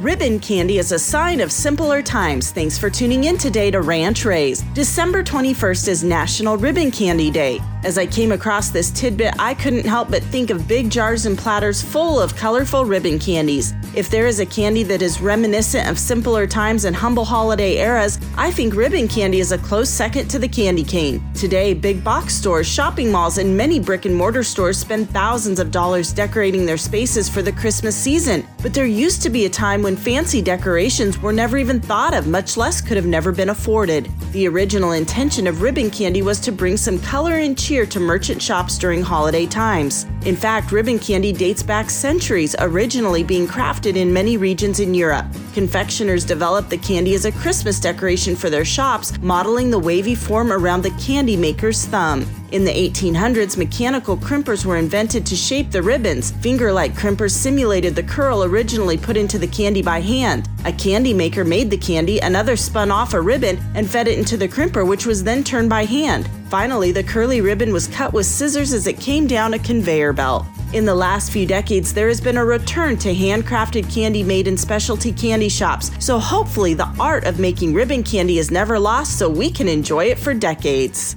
Ribbon candy is a sign of simpler times. Thanks for tuning in today to Ranch Rays. December 21st is National Ribbon Candy Day. As I came across this tidbit, I couldn't help but think of big jars and platters full of colorful ribbon candies. If there is a candy that is reminiscent of simpler times and humble holiday eras, I think ribbon candy is a close second to the candy cane. Today, big box stores, shopping malls, and many brick and mortar stores spend thousands of dollars decorating their spaces for the Christmas season. But there used to be a time when fancy decorations were never even thought of, much less could have never been afforded. The original intention of ribbon candy was to bring some color and cheer to merchant shops during holiday times. In fact, ribbon candy dates back centuries, originally being crafted in many regions in Europe. Confectioners developed the candy as a Christmas decoration for their shops, modeling the wavy form around the candy maker's thumb. In the 1800s, mechanical crimpers were invented to shape the ribbons. Finger-like crimpers simulated the curl originally put into the candy by hand. A candy maker made the candy, another spun off a ribbon and fed it into the crimper, which was then turned by hand. Finally, the curly ribbon was cut with scissors as it came down a conveyor belt. In the last few decades, there has been a return to handcrafted candy made in specialty candy shops, so hopefully the art of making ribbon candy is never lost so we can enjoy it for decades.